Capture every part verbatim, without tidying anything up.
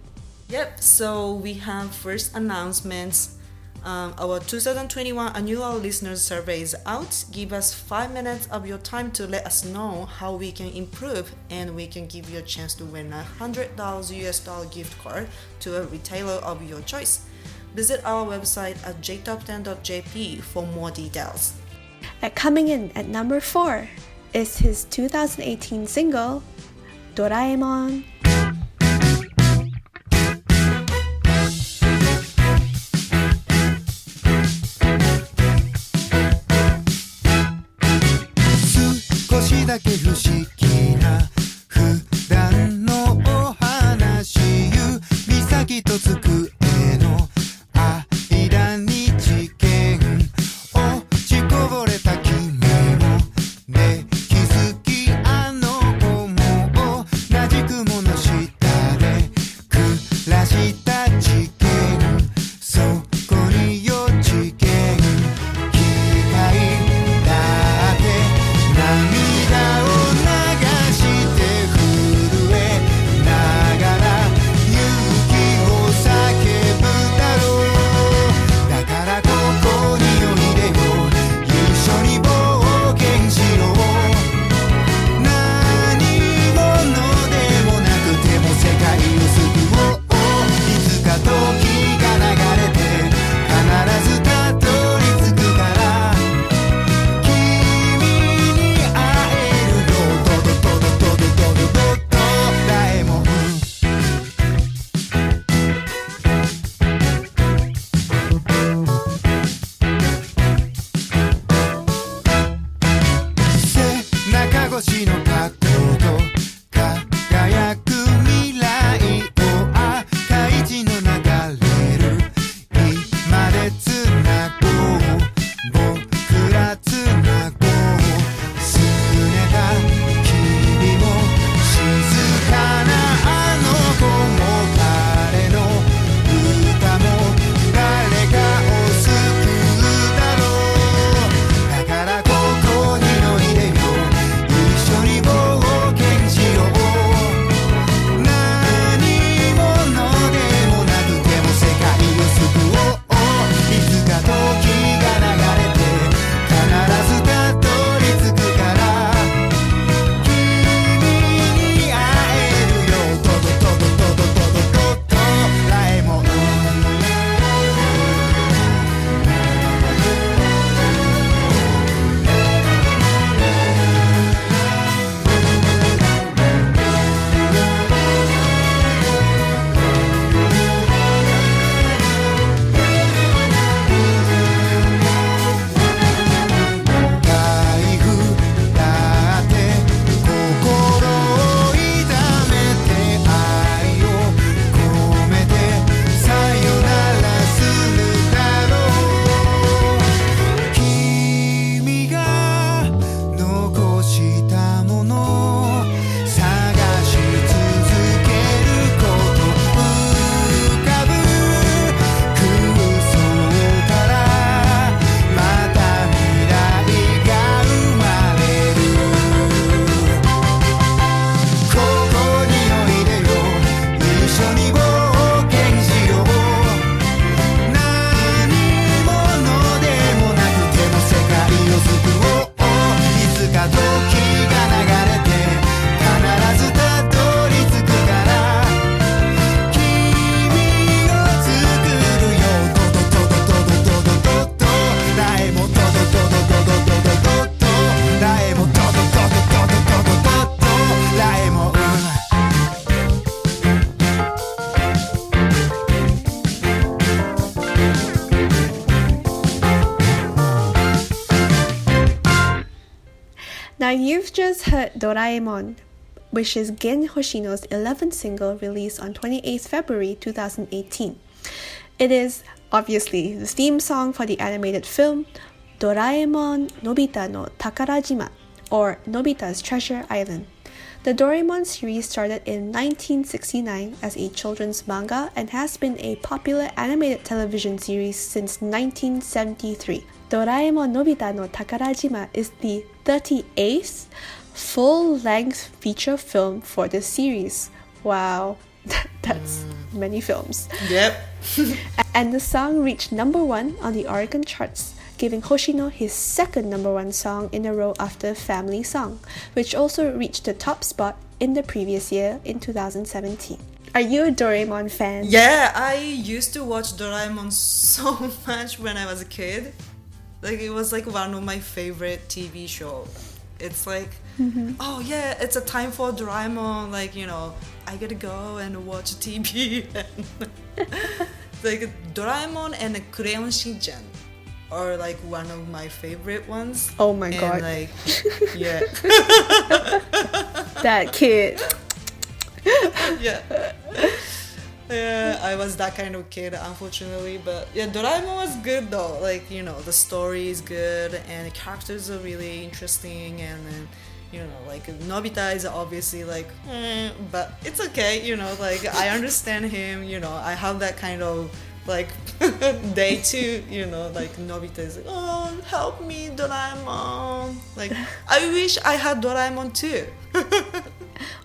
Yep, so we have first announcements. Um, our twenty twenty-one annual listener survey is out. Give us five minutes of your time to let us know how we can improve, and we can give you a chance to win a one hundred dollars U S dollar gift card to a retailer of your choice. Visit our website at j top ten dot j p for more details. And coming in at number four is his twenty eighteen single, Doraemon.だけ不思議な普段のお話指先と机の間に事件落ちこぼれた君もね気づきあの子も同じ雲の下で暮らした事件そこによ事件機械だって涙を流 Now you've just heard Doraemon, which is Gen Hoshino's eleventh single released on the twenty-eighth of February twenty eighteen. It is, obviously, the theme song for the animated film Doraemon Nobita no Takarajima, or Nobita's Treasure Island. The Doraemon series started in nineteen sixty-nine as a children's manga and has been a popular animated television series since nineteen seventy-three. Doraemon Nobita no Takarajima is the thirty-eighth full-length feature film for this series. Wow, that's many films. Yep. And the song reached number one on the Oricon charts, giving Hoshino his second number one song in a row after Family Song, which also reached the top spot in the previous year in two thousand seventeen. Are you a Doraemon fan? Yeah, I used to watch Doraemon so much when I was a kid. Like, it was like one of my favorite T V shows. It's like, mm-hmm. oh yeah, it's a time for Doraemon, like, you know, I gotta go and watch T V. Like, Doraemon and Crayon Shinchan are like one of my favorite ones. Oh my and god. Like, yeah. That kid. Yeah. Yeah, I was that kind of kid, unfortunately, but yeah, Doraemon was good though. Like, you know, the story is good and the characters are really interesting, and, and you know, like Nobita is obviously like, mm, but it's okay, you know, like I understand him, you know, I have that kind of like day too, you know, like Nobita is like, oh, help me, Doraemon. Like, I wish I had Doraemon too.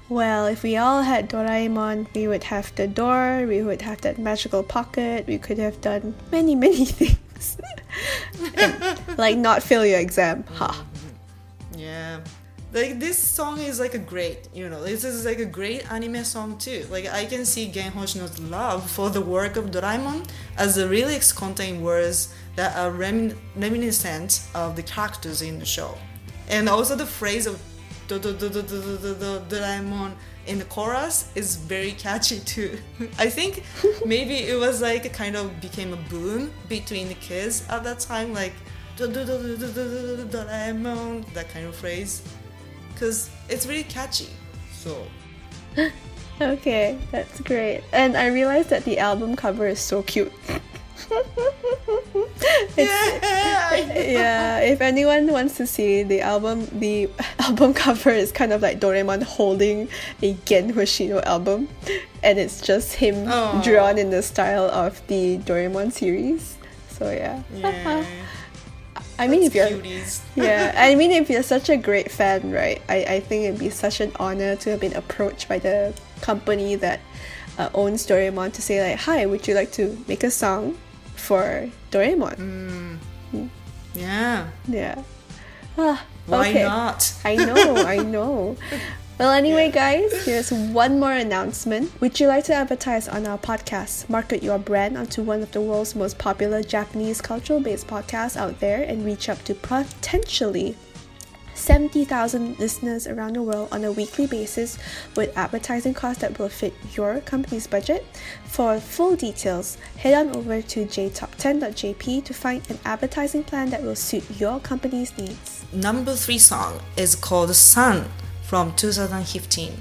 Well, if we all had Doraemon, we would have the door, we would have that magical pocket, we could have done many, many things. And, like, not fail your exam, ha. Huh? Yeah. Like, this song is, like, a great, you know, this is, like, a great anime song, too. Like, I can see Gen Hoshino's love for the work of Doraemon as the lyrics contain words that are remin- reminiscent of the characters in the show. And also the phrase of Do, do, do, do, do, do, do, do, Doraemon in the chorus is very catchy too. I think maybe it was like kind of became a boom between the kids at that time, like do, do, do, do, do, do, do, Doraemon, that kind of phrase, because it's really catchy. So okay, that's great. And I realized that the album cover is so cute. Yeah, yeah, if anyone wants to see the album, the album cover is kind of like Doraemon holding a Gen Hoshino album, and it's just him oh. drawn in the style of the Doraemon series. So yeah, yeah. I mean, that's if you're cuties. yeah, I mean if you're such a great fan, right? I, I think it'd be such an honor to have been approached by the company that uh, owns Doraemon to say like, hi, would you like to make a song for Doraemon? Mm. Hmm. Yeah. Yeah. Ah, why okay. not? I know, I know. Well, anyway, yeah. guys, here's one more announcement. Would you like to advertise on our podcast, market your brand onto one of the world's most popular Japanese cultural-based podcasts out there, and reach up to potentially seventy thousand listeners around the world on a weekly basis with advertising costs that will fit your company's budget? For full details, head on over to j top ten dot j p to find an advertising plan that will suit your company's needs. Number three song is called Sun from twenty fifteen.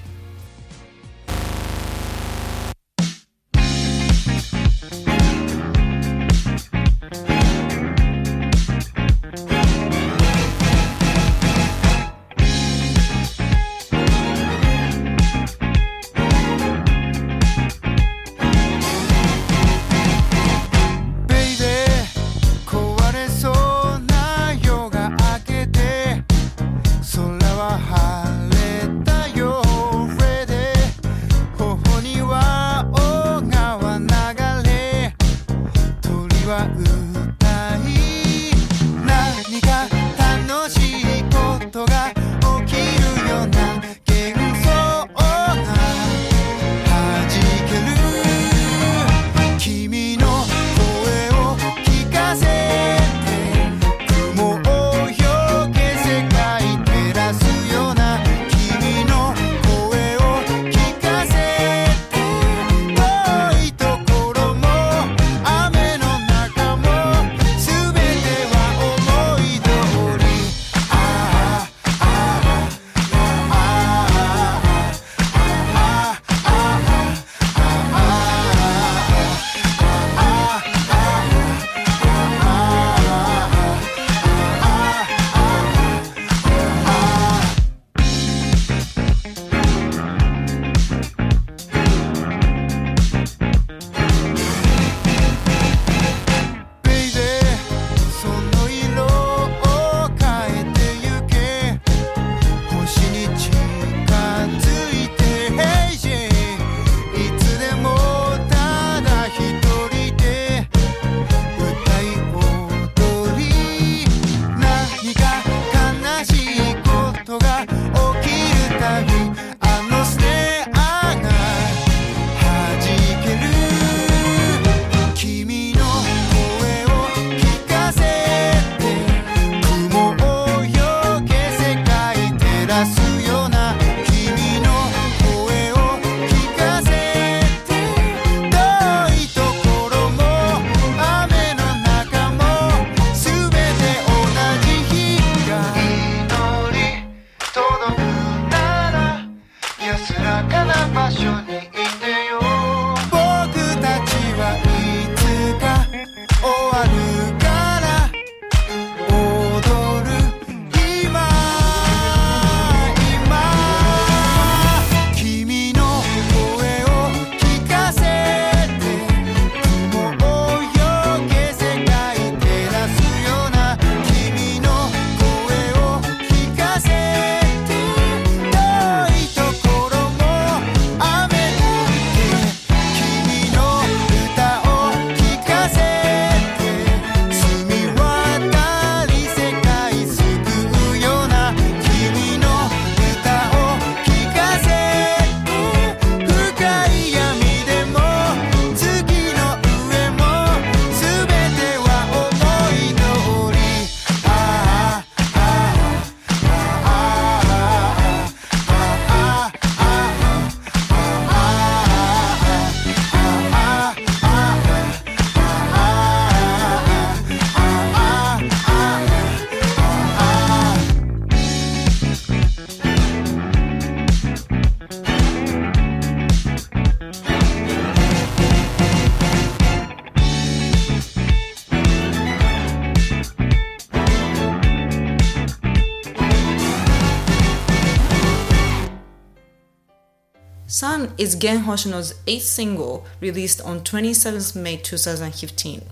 Sun is Gen Hoshino's eighth single, released on the twenty-seventh of May twenty fifteen.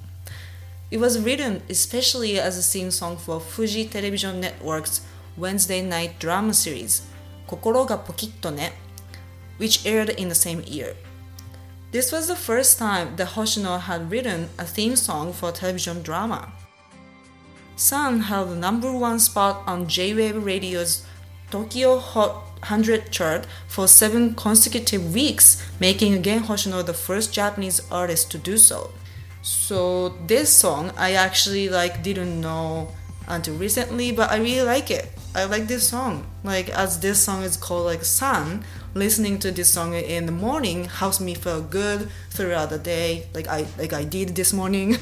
It was written especially as a theme song for Fuji Television Network's Wednesday night drama series, Kokoro ga Pokitto ne, which aired in the same year. This was the first time that Hoshino had written a theme song for television drama. Sun held the number one spot on J-Wave Radio's Tokyo Hot one hundred chart for seven consecutive weeks, making Gen Hoshino the first Japanese artist to do so. So this song I actually like didn't know until recently, but I really like it. I like this song. Like, as this song is called like Sun, listening to this song in the morning helps me feel good throughout the day, like I like I did this morning.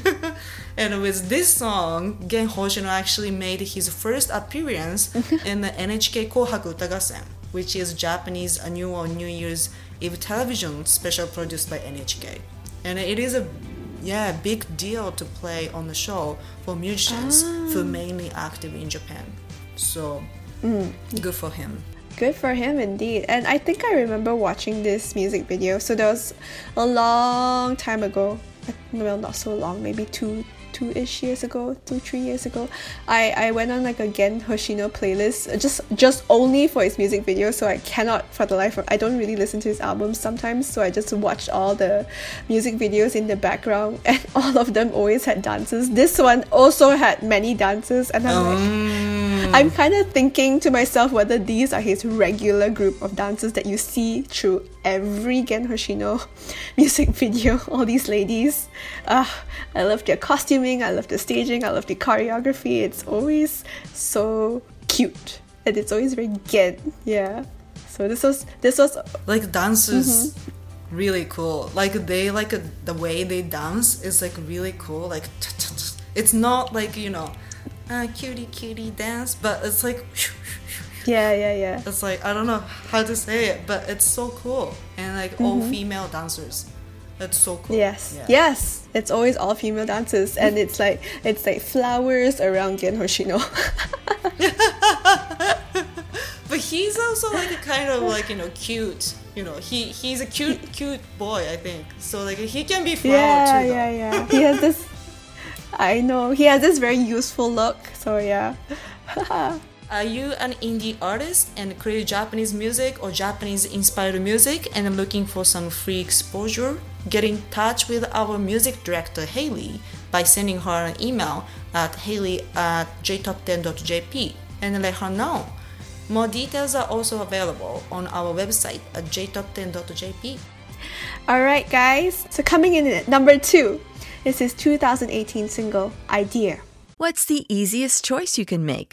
And with this song, Gen Hoshino actually made his first appearance in the N H K Kohaku Utagassen, which is Japanese annual New Year's Eve television special produced by N H K. And it is a yeah big deal to play on the show for musicians ah. who are mainly active in Japan. So mm. good for him. Good for him indeed. And I think I remember watching this music video. So that was a long time ago. Well, not so long, maybe two two-ish years ago, two, three years ago. I, I went on like a Gen Hoshino playlist just just only for his music video. So I cannot for the life of I don't really listen to his albums sometimes. So I just watched all the music videos in the background, and all of them always had dances. This one also had many dances, and I'm like um. I'm kind of thinking to myself whether these are his regular group of dancers that you see through every Gen Hoshino music video. All these ladies. Uh, I love their costuming, I love the staging, I love the choreography. It's always so cute. And it's always very Gen. Yeah. So this was... this was like, dances... Mm-hmm. really cool. Like, they, like, the way they dance is, like, really cool. Like, it's not, like, you know... Uh, cutie cutie dance, but it's like yeah yeah yeah it's like I don't know how to say it, but it's so cool. And like mm-hmm. all female dancers, it's so cool. Yes yeah. yes it's always all female dancers, and it's like it's like flowers around Gen Hoshino. But he's also like a kind of like, you know, cute, you know, he he's a cute cute boy, I think. So like he can be flower yeah, too though. yeah yeah he has this I know. He has this very useful look, so yeah. Are you an indie artist and create Japanese music or Japanese-inspired music and looking for some free exposure? Get in touch with our music director, Hailey, by sending her an email at hailey at j top ten dot j p and let her know. More details are also available on our website at j top ten dot j p. Alright, guys. So coming in at number two. It's his twenty eighteen single, Idea. What's the easiest choice you can make?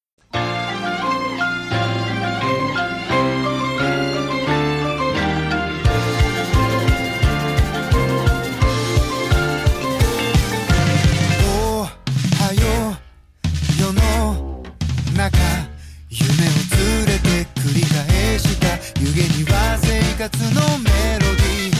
That's no melody.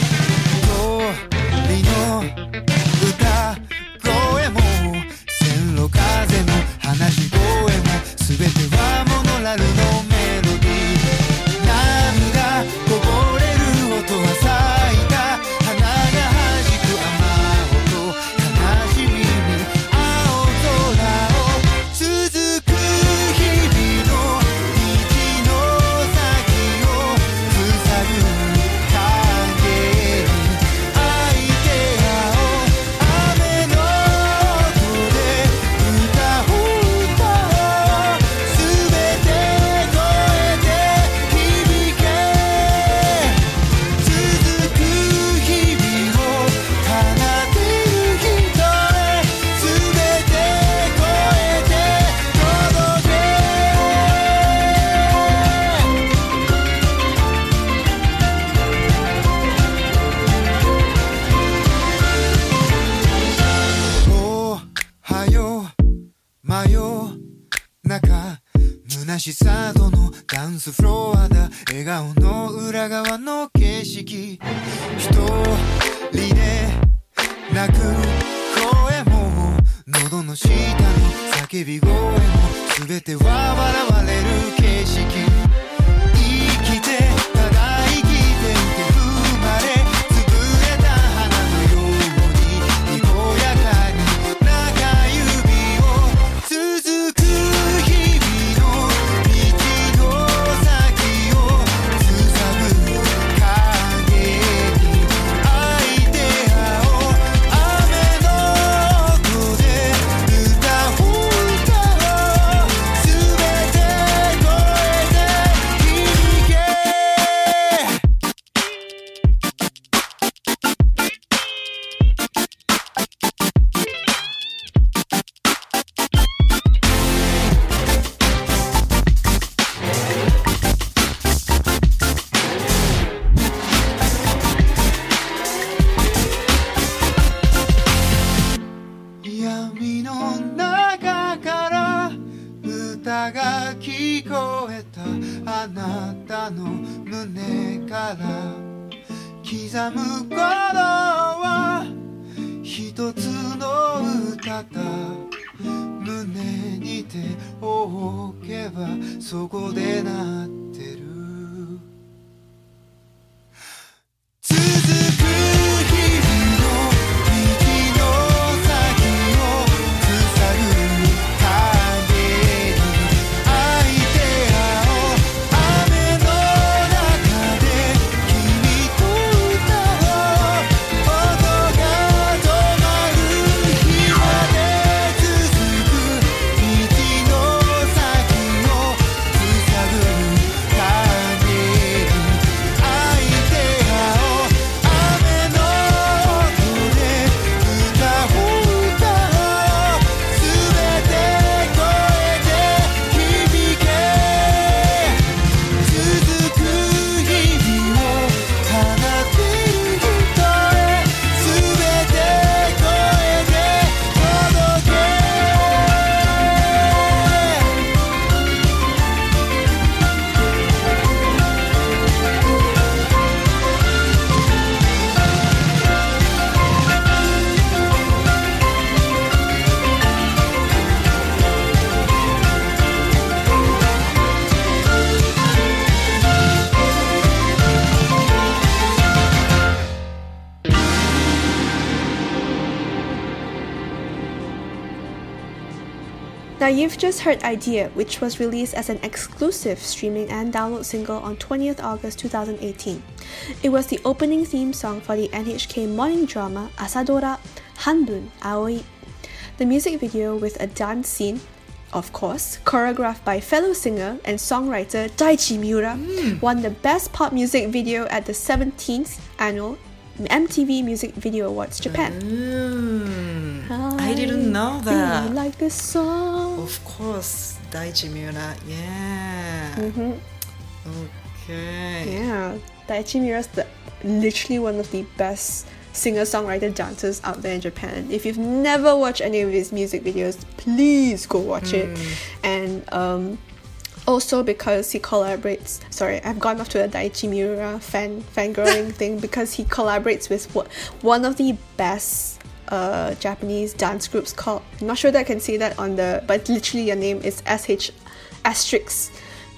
しさどのダンスフロアだ笑顔の裏側の景色一人で泣く声も喉の下の叫び声も全ては笑われる景色生きてただ生きていて生まれつぶれた花のようににこやかに中指を続く日々の道の先をつさぶ影に開いて青雨の音で歌う歌を全て越えて響け闇の中から歌が聞こえたあなたの胸から刻む頃は一つの歌だ胸に手を置けばそこで鳴ってる続くNow you've just heard Idea, which was released as an exclusive streaming and download single on twentieth of August twenty eighteen. It was the opening theme song for the N H K morning drama Asadora Hanbun Aoi. The music video with a dance scene, of course, choreographed by fellow singer and songwriter Daichi Miura, mm. won the Best Pop Music Video at the seventeenth annual M T V Music Video Awards Japan. Mm. I didn't know that. I really like this song.Of course, Daichi Miura, yeah. Mm-hmm. Okay. Yeah, Daichi Miura is the, literally one of the best singer-songwriter dancers out there in Japan. If you've never watched any of his music videos, please go watch mm. it. And um, also because he collaborates... Sorry, I've gone off to a Daichi Miura fan fangirling thing because he collaborates with one of the best...Uh, Japanese dance groups called, I'm not sure that I can say that on the, but literally your name is S H asterisk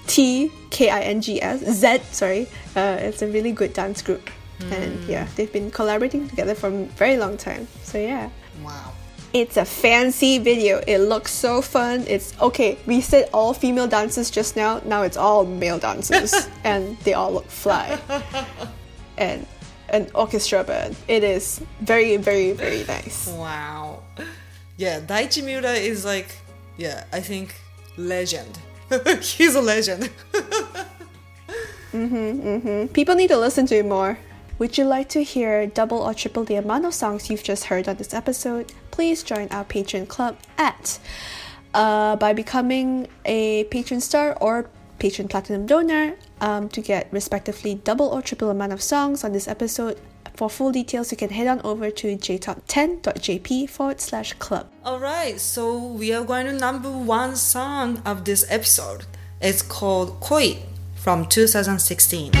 T K I N G S Z, sorry. Uh, it's a really good dance group. Mm. And yeah, they've been collaborating together for a very long time. So yeah. Wow. It's a fancy video. It looks so fun. It's, okay, we said all female dancers just now. Now it's all male dancers. And they all look fly. And...an orchestra band. It is very, very, very nice. Wow. Yeah, Daichi Miura is like, yeah, I think legend. He's a legend. mm-hmm, mm-hmm. People need to listen to him more. Would you like to hear double or triple the amount of songs you've just heard on this episode? Please join our Patreon club at uh, by becoming a Patreon star or Patreon Platinum donor um, to get respectively double or triple amount of songs on this episode. For full details, you can head on over to j top ten dot j p forward slash club. Alright, so we are going to number one song of this episode. is called Koi from twenty sixteen.Koi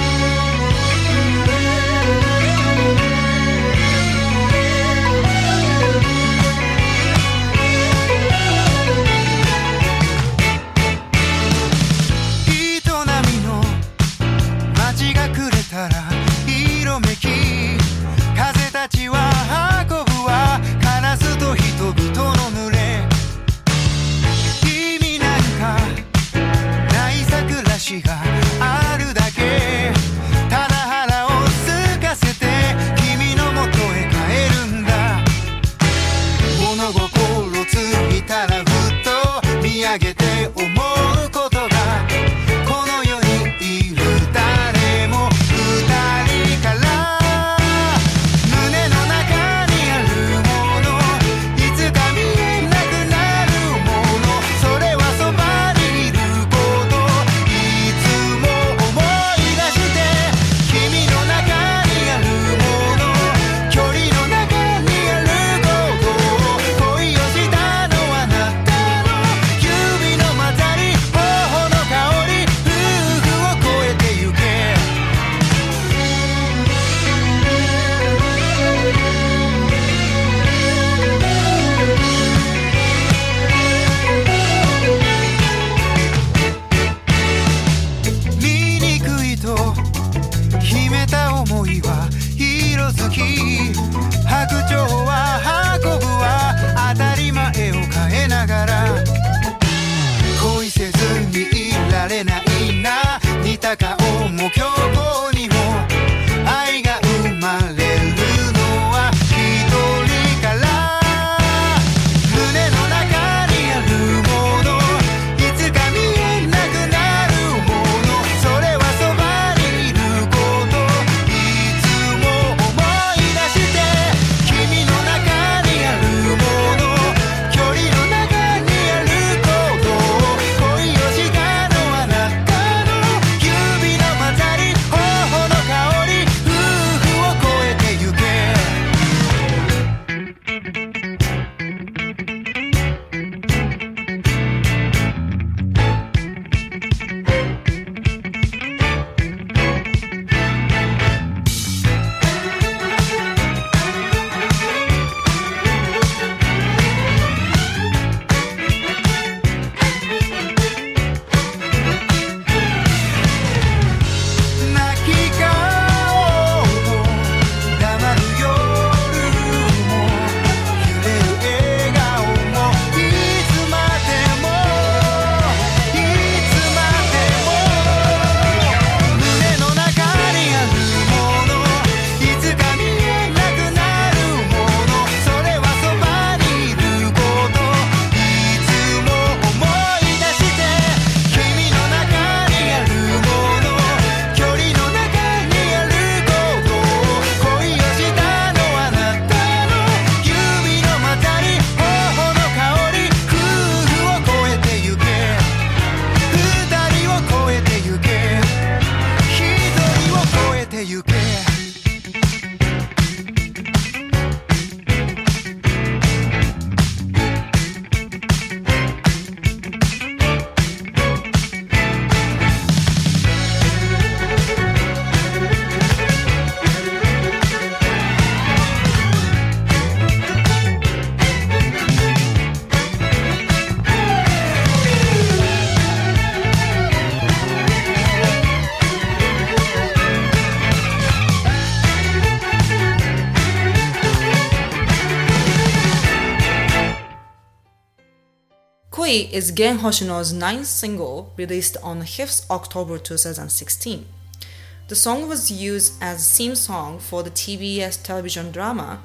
is Gen Hoshino's ninth single released on fifth of October twenty sixteen. The song was used as theme song for the T B S television drama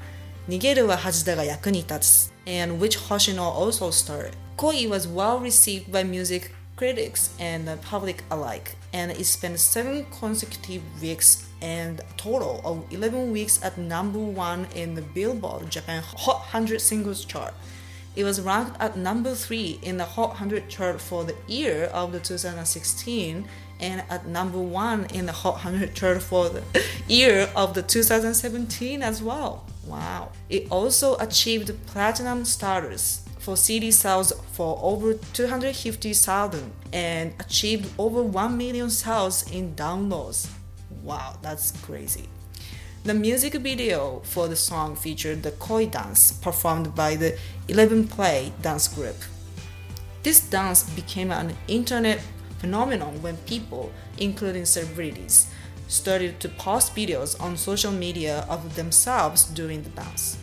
Nigeru wa Haji da ga Yaku ni Tatsu, in which Hoshino also starred. Koi was well received by music critics and the public alike, and it spent seven consecutive weeks and a total of eleven weeks at number one in the Billboard Japan Hot one hundred Singles Chart.It was ranked at number three in the Hot one hundred chart for the year of twenty sixteen and at number one in the Hot one hundred chart for the year of twenty seventeen as well. Wow! It also achieved platinum status for C D sales for over two hundred fifty thousand and achieved over one million sales in downloads. Wow, that's crazy. The music video for the song featured the koi dance performed by the Eleven Play dance group. This dance became an internet phenomenon when people, including celebrities, started to post videos on social media of themselves doing the dance.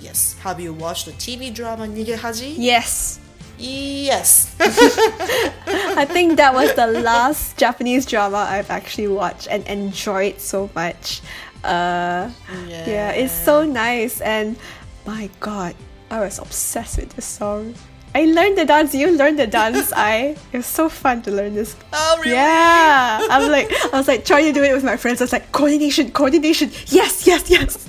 Yes. Have you watched the T V drama Nigehaji? Yes. Yes. I think that was the last Japanese drama I've actually watched and enjoyed so much. Uh, yeah. yeah, it's so nice. And my God, I was obsessed with this song. I learned the dance. You learned the dance. I. It was so fun to learn this. Oh, really? Yeah. I was like, I was like trying to do it with my friends. I was like, coordination, coordination. Yes, yes, yes.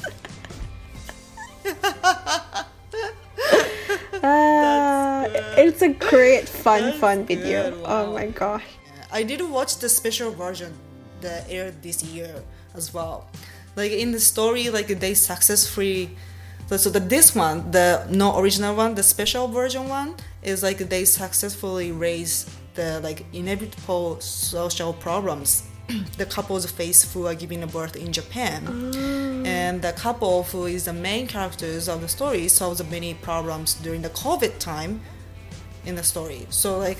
uh, it's a great fun That's fun video good, wow. Oh my gosh, I did watch the special version that aired this year as well, like in the story, like they successfully so, so that this one, the no original one, the special version one is like they successfully raise the like inevitable social problems the couples face who are giving birth in Japan. Oh. And the couple who is the main characters of the story solves many problems during the COVID time in the story. So like,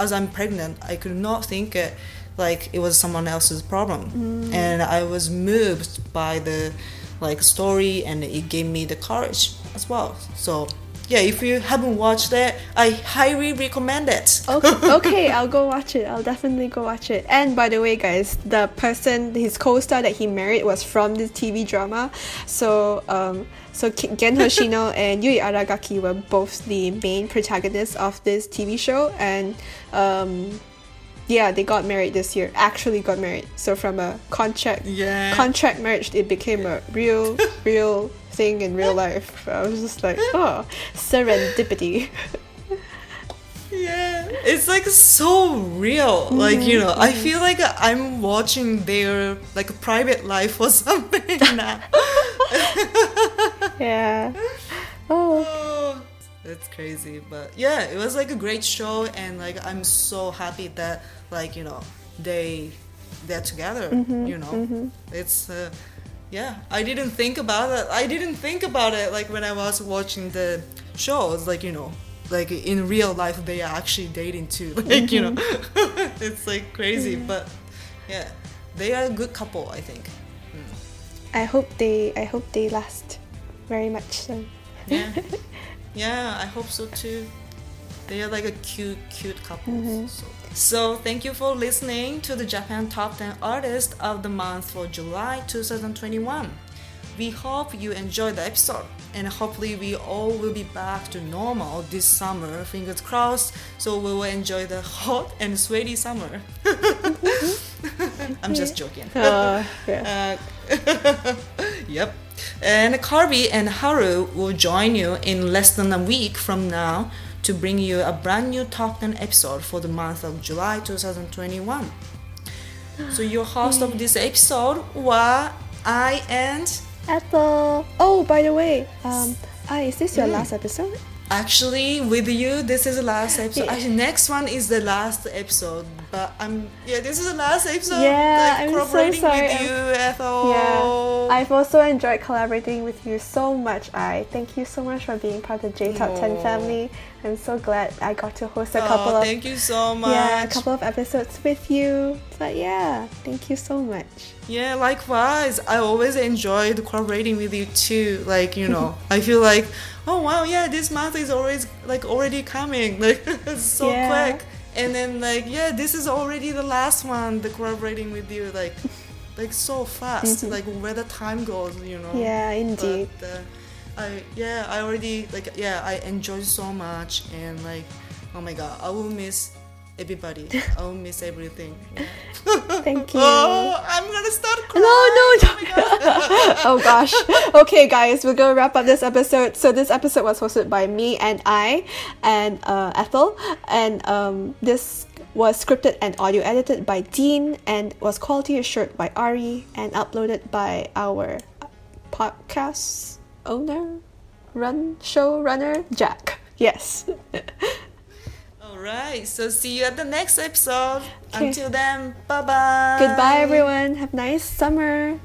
as I'm pregnant, I could not think it, like it was someone else's problem. Mm. And I was moved by the like story and it gave me the courage as well. So yeah, if you haven't watched it, I highly recommend it. Okay, okay, I'll go watch it. I'll definitely go watch it. And by the way, guys, the person, his co-star that he married was from this T V drama. So, um, so Gen Hoshino and Yui Aragaki were both the main protagonists of this T V show. And um, yeah, they got married this year. Actually got married. So from a contract, yeah. contract marriage, it became a real, real... thing in real life. I was just like, oh, serendipity. Yeah, it's like so real. Mm-hmm. Like, you know, I feel like I'm watching their like private life or something now. Yeah. Oh. It's crazy, but yeah, it was like a great show, and like I'm so happy that like, you know, they they're together. Mm-hmm, you know, mm-hmm. it's. Uh, Yeah, I didn't think about it. I didn't think about it like when I was watching the shows, like, you know, like in real life they are actually dating too. Like, mm-hmm. you know, it's like crazy, yeah. But yeah, they are a good couple, I think. Mm. I hope they, I hope they last very much so. Yeah, yeah, I hope so too. They are like a cute, cute couple. Mm-hmm. So. So thank you for listening to the Japan Top ten Artists of the Month for July twenty twenty-one. We hope you enjoyed the episode, and hopefully we all will be back to normal this summer, fingers crossed, so we will enjoy the hot and sweaty summer. I'm just joking. Uh, yeah. uh, yep. And Karbi and Haru will join you in less than a week from now to bring you a brand new Top ten episode for the month of July twenty twenty-one. So your host of this episode were I and... Apple. Oh, by the way, um, I, is this your mm. last episode? Actually, with you, this is the last episode. Yeah. Actually, next one is the last episode. But I'm... Yeah, this is the last episode. Yeah, like, I'm collaborating so sorry. With you, Ethel. Yeah. I've also enjoyed collaborating with you so much, I. Thank you so much for being part of the J-Top Aww. ten family. I'm so glad I got to host a couple Aww, of... Thank you so much. Yeah, a couple of episodes with you. But yeah, thank you so much. Yeah, likewise. I always enjoyed collaborating with you too. Like, you know, I feel like, oh, wow, yeah, this month is always, like, already coming. Like, it's so yeah. quick. And then like, yeah, this is already the last one, the collaborating with you, like, like so fast, mm-hmm. like where the time goes, you know. Yeah, indeed. But, uh, I yeah, I already like yeah, I enjoyed so much, and like, oh my God, I will miss everybody. I will miss everything. Yeah. Thank you. Oh, I'm gonna start crying. No, no, no. Oh, oh gosh. Okay, guys, we're gonna wrap up this episode. So this episode was hosted by me and I, and uh, Ethel, and um, this was scripted and audio edited by Dean, and was quality assured by Ari, and uploaded by our podcast owner. run showrunner Jack. Yes. Alright, so see you at the next episode. Okay. Until then, bye-bye. Goodbye, everyone. Have a nice summer.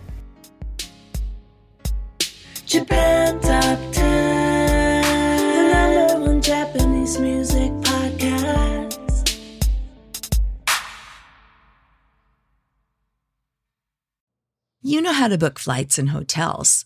Japan Top ten, the number one Japanese music podcast. You know how to book flights and hotels.